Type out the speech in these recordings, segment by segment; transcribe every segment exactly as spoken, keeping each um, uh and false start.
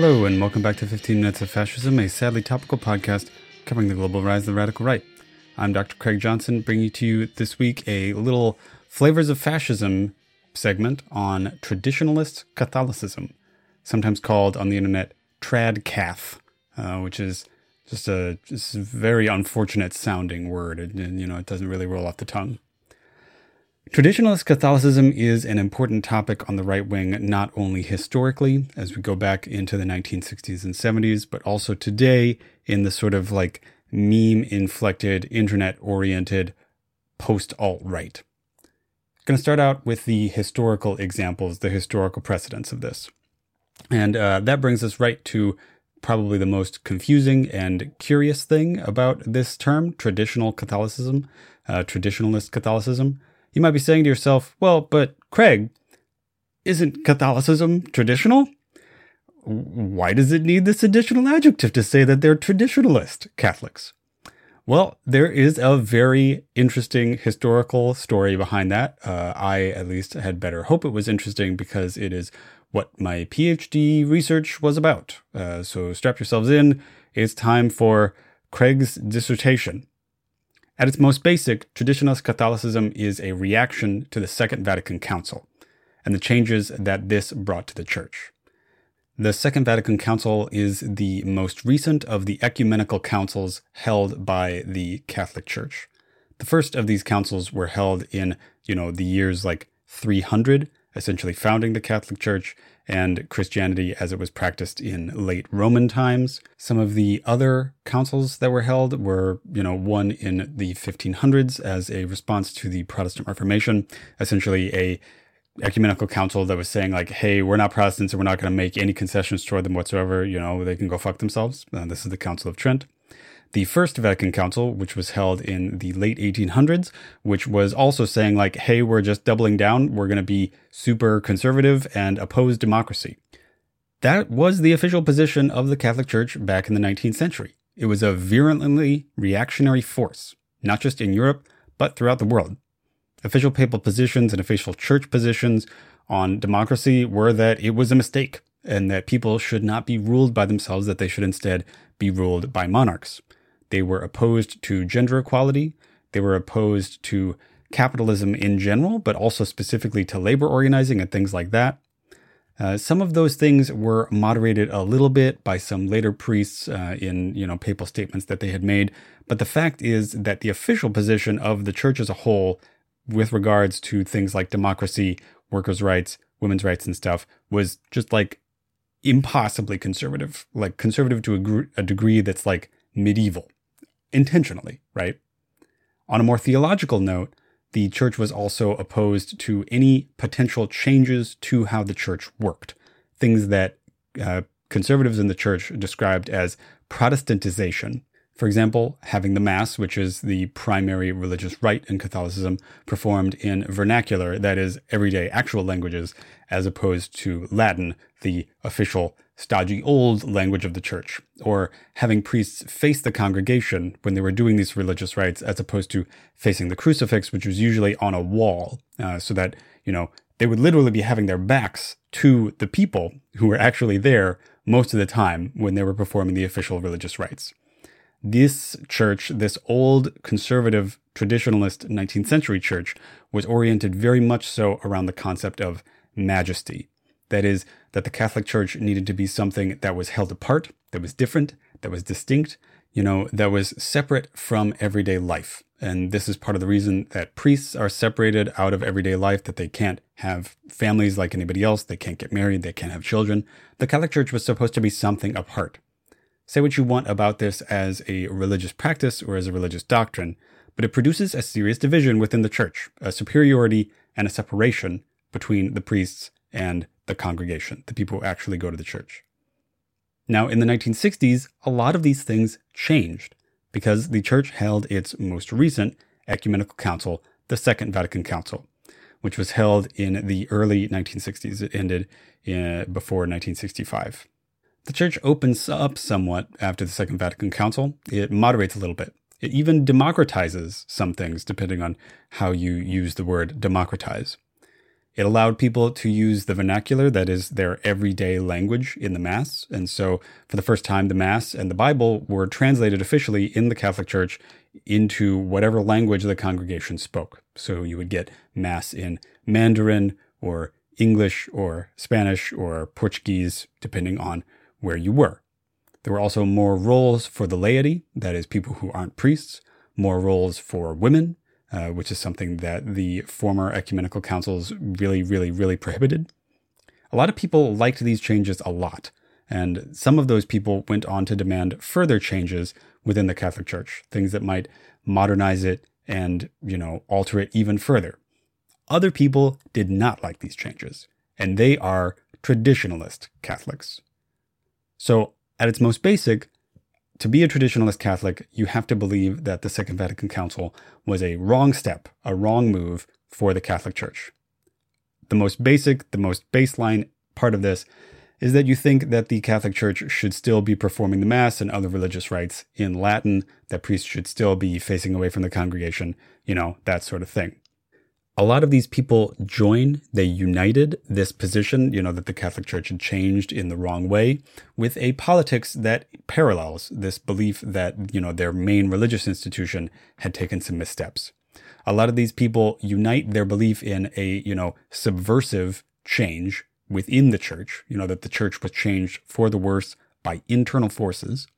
Hello, and welcome back to fifteen minutes of Fascism, a sadly topical podcast covering the global rise of the radical right. I'm Doctor Craig Johnson, bringing to you this week a little Flavors of Fascism segment on traditionalist Catholicism, sometimes called on the internet TradCath, uh, which is just a, just a very unfortunate sounding word, and, and you know, it doesn't really roll off the tongue. Traditionalist Catholicism is an important topic on the right wing, not only historically, as we go back into the nineteen sixties and seventies, but also today in the sort of like meme-inflected, internet-oriented post-alt-right. I'm going to start out with the historical examples, the historical precedents of this. And uh, that brings us right to probably the most confusing and curious thing about this term, traditional Catholicism, uh, traditionalist Catholicism. You might be saying to yourself, well, but Craig, isn't Catholicism traditional? Why does it need this additional adjective to say that they're traditionalist Catholics? Well, there is a very interesting historical story behind that. Uh, I, at least, had better hope it was interesting because it is what my PhD research was about. Uh, so strap yourselves in. It's time for Craig's dissertation. At its most basic, traditionalist Catholicism is a reaction to the Second Vatican Council and the changes that this brought to the Church. The Second Vatican Council is the most recent of the ecumenical councils held by the Catholic Church. The first of these councils were held in, you know, the years like three hundred, essentially founding the Catholic Church and Christianity as it was practiced in late Roman times. Some of the other councils that were held were, you know, one in the fifteen hundreds as a response to the Protestant Reformation, essentially a ecumenical council that was saying like, hey, we're not Protestants and we're not going to make any concessions toward them whatsoever. You know, they can go fuck themselves. Uh, this is the Council of Trent. The First Vatican Council, which was held in the late eighteen hundreds, which was also saying like, hey, we're just doubling down. We're going to be super conservative and oppose democracy. That was the official position of the Catholic Church back in the nineteenth century. It was a virulently reactionary force, not just in Europe, but throughout the world. Official papal positions and official church positions on democracy were that it was a mistake and that people should not be ruled by themselves, that they should instead be ruled by monarchs. They were opposed to gender equality. They were opposed to capitalism in general, but also specifically to labor organizing and things like that. Uh, some of those things were moderated a little bit by some later priests uh, in, you know, papal statements that they had made. But the fact is that the official position of the church as a whole, with regards to things like democracy, workers' rights, women's rights and stuff, was just like impossibly conservative, like conservative to a, gr- a degree that's like medieval. Intentionally, right? On a more theological note, the church was also opposed to any potential changes to how the church worked, things that uh, conservatives in the church described as Protestantization. For example, having the Mass, which is the primary religious rite in Catholicism, performed in vernacular, that is, everyday actual languages, as opposed to Latin, the official stodgy old language of the church, or having priests face the congregation when they were doing these religious rites, as opposed to facing the crucifix, which was usually on a wall, uh, so that, you know, they would literally be having their backs to the people who were actually there most of the time when they were performing the official religious rites. This church, this old conservative traditionalist nineteenth century church, was oriented very much so around the concept of majesty. That is, that the Catholic Church needed to be something that was held apart, that was different, that was distinct, you know, that was separate from everyday life. And this is part of the reason that priests are separated out of everyday life, that they can't have families like anybody else, they can't get married, they can't have children. The Catholic Church was supposed to be something apart. Say what you want about this as a religious practice or as a religious doctrine, but it produces a serious division within the church, a superiority and a separation between the priests and the congregation, the people who actually go to the church. Now, in the nineteen sixties, a lot of these things changed because the church held its most recent ecumenical council, the Second Vatican Council, which was held in the early nineteen sixties. It ended in, before nineteen sixty-five. The church opens up somewhat after the Second Vatican Council. It moderates a little bit. It even democratizes some things, depending on how you use the word democratize. It allowed people to use the vernacular, that is their everyday language, in the Mass. And so for the first time, the Mass and the Bible were translated officially in the Catholic Church into whatever language the congregation spoke. So you would get Mass in Mandarin or English or Spanish or Portuguese, depending on where you were. There were also more roles for the laity, that is people who aren't priests, more roles for women, Uh, which is something that the former ecumenical councils really, really, really prohibited. A lot of people liked these changes a lot, and some of those people went on to demand further changes within the Catholic Church, things that might modernize it and, you know, alter it even further. Other people did not like these changes, and they are traditionalist Catholics. So, at its most basic, to be a traditionalist Catholic, you have to believe that the Second Vatican Council was a wrong step, a wrong move for the Catholic Church. The most basic, the most baseline part of this is that you think that the Catholic Church should still be performing the Mass and other religious rites in Latin, that priests should still be facing away from the congregation, you know, that sort of thing. A lot of these people joined, they united this position, you know, that the Catholic Church had changed in the wrong way, with a politics that parallels this belief that, you know, their main religious institution had taken some missteps. A lot of these people unite their belief in a, you know, subversive change within the Church, you know, that the Church was changed for the worse by internal forces,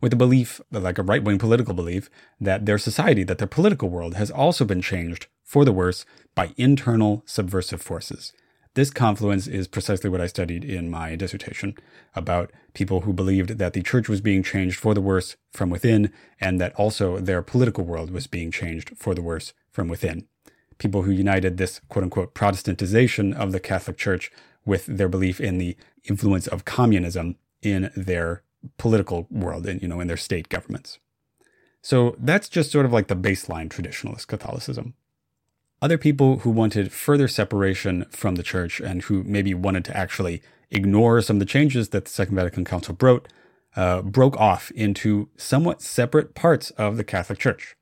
with a belief, like a right-wing political belief, that their society, that their political world has also been changed for the worse by internal subversive forces. This confluence is precisely what I studied in my dissertation about people who believed that the Church was being changed for the worse from within, and that also their political world was being changed for the worse from within. People who united this quote-unquote Protestantization of the Catholic Church with their belief in the influence of communism in their political world and, you know, in their state governments. So that's just sort of like the baseline traditionalist Catholicism. Other people who wanted further separation from the Church and who maybe wanted to actually ignore some of the changes that the Second Vatican Council brought, uh, broke off into somewhat separate parts of the Catholic Church.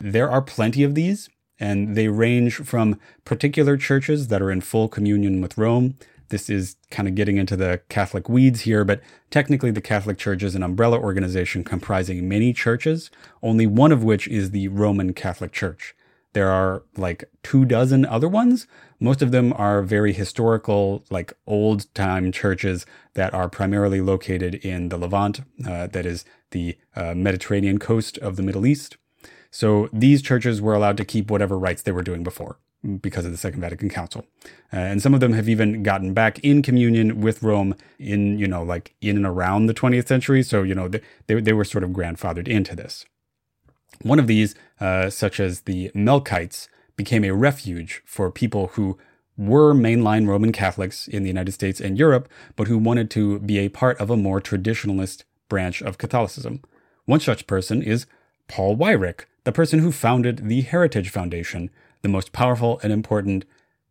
There are plenty of these, and they range from particular churches that are in full communion with Rome. This is kind of getting into the Catholic weeds here, but technically the Catholic Church is an umbrella organization comprising many churches, only one of which is the Roman Catholic Church. There are like two dozen other ones. Most of them are very historical, like old-time churches that are primarily located in the Levant, uh, that is the uh, Mediterranean coast of the Middle East. So these churches were allowed to keep whatever rites they were doing before, because of the Second Vatican Council. Uh, and some of them have even gotten back in communion with Rome in, you know, like in and around the twentieth century. So, you know, they, they, they were sort of grandfathered into this. One of these, uh, such as the Melkites, became a refuge for people who were mainline Roman Catholics in the United States and Europe, but who wanted to be a part of a more traditionalist branch of Catholicism. One such person is Paul Weyrich, the person who founded the Heritage Foundation, the most powerful and important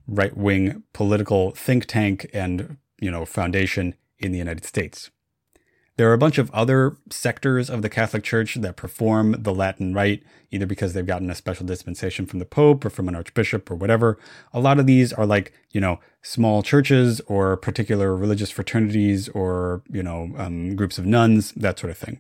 right-wing political think tank and, you know, foundation in the United States. There are a bunch of other sectors of the Catholic Church that perform the Latin rite, either because they've gotten a special dispensation from the Pope or from an archbishop or whatever. A lot of these are like, you know, small churches or particular religious fraternities or, you know, um, groups of nuns, that sort of thing.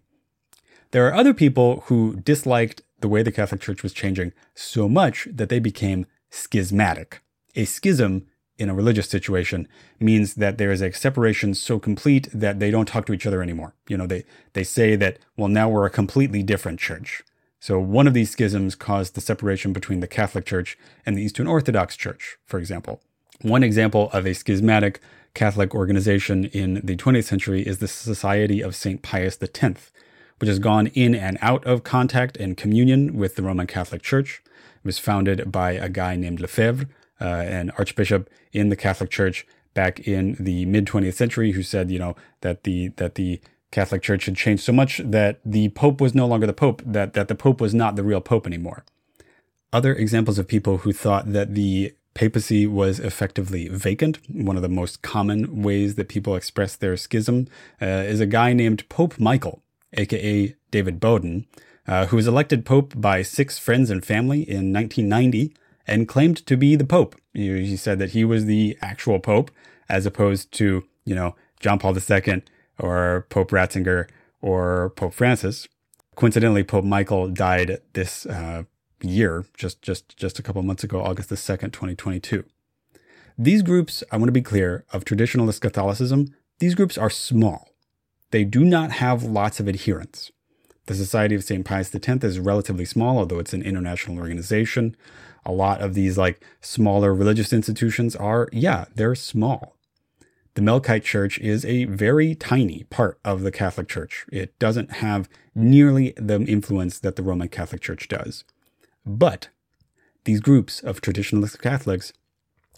There are other people who disliked the way the Catholic Church was changing so much that they became schismatic. A schism in a religious situation means that there is a separation so complete that they don't talk to each other anymore. You know, they, they say that, well, now we're a completely different church. So one of these schisms caused the separation between the Catholic Church and the Eastern Orthodox Church, for example. One example of a schismatic Catholic organization in the twentieth century is the Society of Saint Pius X, which has gone in and out of contact and communion with the Roman Catholic Church. It was founded by a guy named Lefebvre, uh, an archbishop in the Catholic Church back in the mid-twentieth century, who said, you know, that the that the Catholic Church had changed so much that the Pope was no longer the Pope, that, that the Pope was not the real Pope anymore. Other examples of people who thought that the papacy was effectively vacant, one of the most common ways that people express their schism, uh, is a guy named Pope Michael, aka David Bowden, uh, who was elected Pope by six friends and family in nineteen ninety and claimed to be the Pope. He said that he was the actual Pope, as opposed to, you know, John Paul the Second or Pope Ratzinger or Pope Francis. Coincidentally, Pope Michael died this uh, year, just, just, just a couple months ago, August the second, twenty twenty-two. These groups, I want to be clear, of traditionalist Catholicism, these groups are small. They do not have lots of adherents. The Society of Saint Pius X is relatively small, although it's an international organization. A lot of these like smaller religious institutions are, yeah, they're small. The Melkite Church is a very tiny part of the Catholic Church. It doesn't have nearly the influence that the Roman Catholic Church does. But these groups of traditionalist Catholics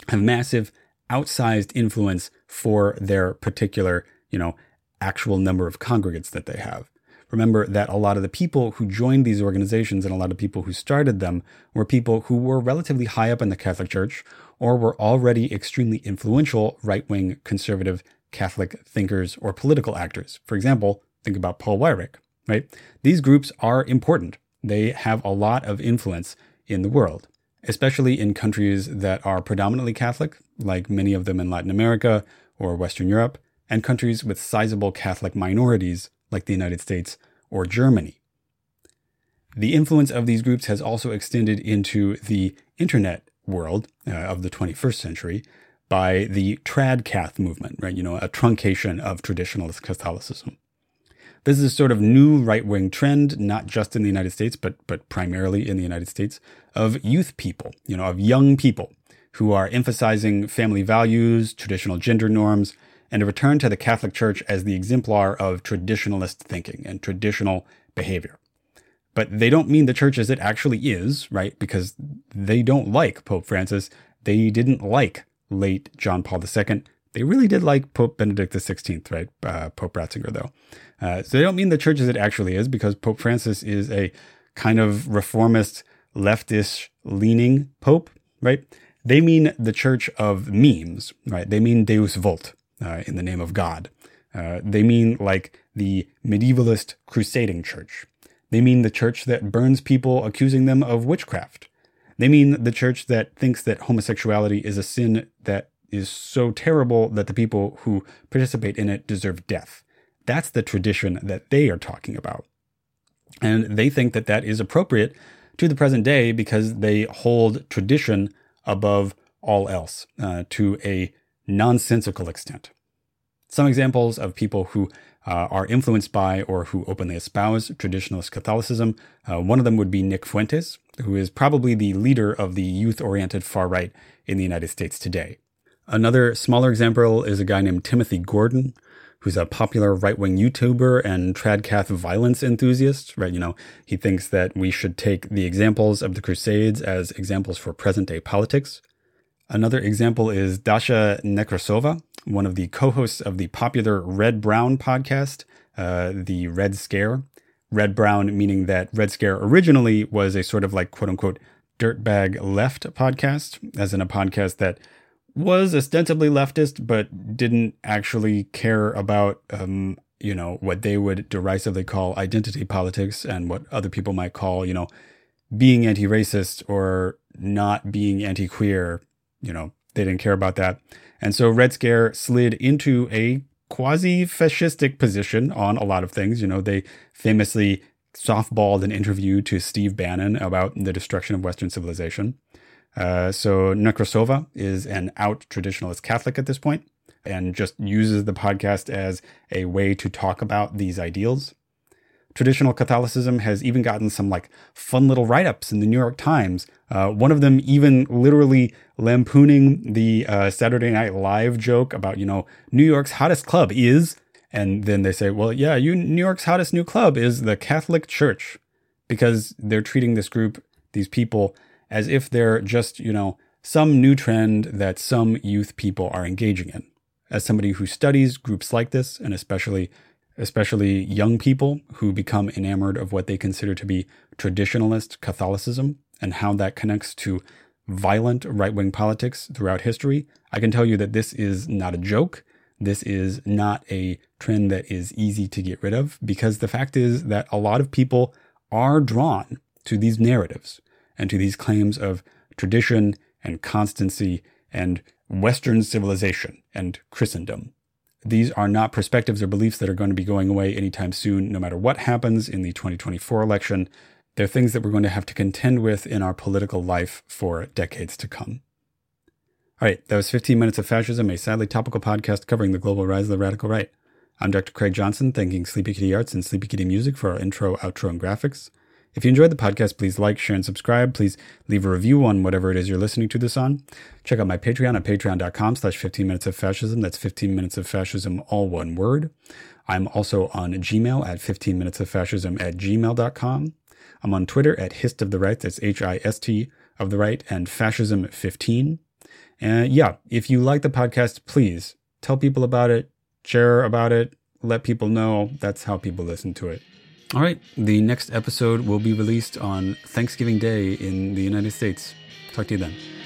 have massive outsized influence for their particular, you know, actual number of congregants that they have. Remember that a lot of the people who joined these organizations and a lot of people who started them were people who were relatively high up in the Catholic Church or were already extremely influential right-wing conservative Catholic thinkers or political actors. For example, think about Paul Weyrich, right? These groups are important. They have a lot of influence in the world, especially in countries that are predominantly Catholic, like many of them in Latin America or Western Europe, and countries with sizable Catholic minorities like the United States or Germany. The influence of these groups has also extended into the internet world uh, of the twenty-first century by the TradCath movement, right? You know, a truncation of traditionalist Catholicism. This is a sort of new right-wing trend, not just in the United States, but but primarily in the United States, of youth people, you know, of young people who are emphasizing family values, traditional gender norms, and a return to the Catholic Church as the exemplar of traditionalist thinking and traditional behavior. But they don't mean the church as it actually is, right? Because they don't like Pope Francis. They didn't like late John Paul the Second. They really did like Pope Benedict the sixteenth, right? Uh, Pope Ratzinger, though. Uh, so they don't mean the church as it actually is, because Pope Francis is a kind of reformist, leftist leaning pope, right? They mean the church of memes, right? They mean Deus Volt. Uh, in the name of God. Uh, they mean like the medievalist crusading church. They mean the church that burns people accusing them of witchcraft. They mean the church that thinks that homosexuality is a sin that is so terrible that the people who participate in it deserve death. That's the tradition that they are talking about. And they think that that is appropriate to the present day because they hold tradition above all else uh, to a nonsensical extent. Some examples of people who uh, are influenced by or who openly espouse traditionalist Catholicism, uh, one of them would be Nick Fuentes, who is probably the leader of the youth-oriented far-right in the United States today. Another smaller example is a guy named Timothy Gordon, who's a popular right-wing YouTuber and TradCath violence enthusiast, right? You know, he thinks that we should take the examples of the Crusades as examples for present-day politics. Another example is Dasha Nekrasova, one of the co-hosts of the popular Red Brown podcast, uh, the Red Scare. Red Brown meaning that Red Scare originally was a sort of like quote-unquote dirtbag left podcast, as in a podcast that was ostensibly leftist but didn't actually care about, um, you know, what they would derisively call identity politics and what other people might call, you know, being anti-racist or not being anti-queer. You know, they didn't care about that. And so Red Scare slid into a quasi-fascistic position on a lot of things. You know, they famously softballed an interview to Steve Bannon about the destruction of Western civilization. Uh, so Nekrasova is an out traditionalist Catholic at this point and just uses the podcast as a way to talk about these ideals. Traditional Catholicism has even gotten some like fun little write-ups in the New York Times. Uh, one of them even literally lampooning the uh, Saturday Night Live joke about, you know, New York's hottest club is, and then they say, well, yeah, you New York's hottest new club is the Catholic Church, because they're treating this group, these people, as if they're just, you know, some new trend that some youth people are engaging in. As somebody who studies groups like this, and especially especially young people who become enamored of what they consider to be traditionalist Catholicism and how that connects to violent right-wing politics throughout history, I can tell you that this is not a joke. This is not a trend that is easy to get rid of, because the fact is that a lot of people are drawn to these narratives and to these claims of tradition and constancy and Western civilization and Christendom. These are not perspectives or beliefs that are going to be going away anytime soon, no matter what happens in the twenty twenty-four election. They're things that we're going to have to contend with in our political life for decades to come. All right, that was fifteen Minutes of Fascism, a sadly topical podcast covering the global rise of the radical right. I'm Doctor Craig Johnson, thanking Sleepy Kitty Arts and Sleepy Kitty Music for our intro, outro, and graphics. If you enjoyed the podcast, please like, share, and subscribe. Please leave a review on whatever it is you're listening to this on. Check out my Patreon at patreon.com slash 15 minutes of fascism. That's fifteen minutes of fascism, all one word. I'm also on Gmail at fifteen minutes of fascism at gmail dot com. I'm on Twitter at hist of the right, that's H I S T of the right, and fascism fifteen. And yeah, if you like the podcast, please tell people about it, share about it, let people know. That's how people listen to it. All right, the next episode will be released on Thanksgiving Day in the United States. Talk to you then.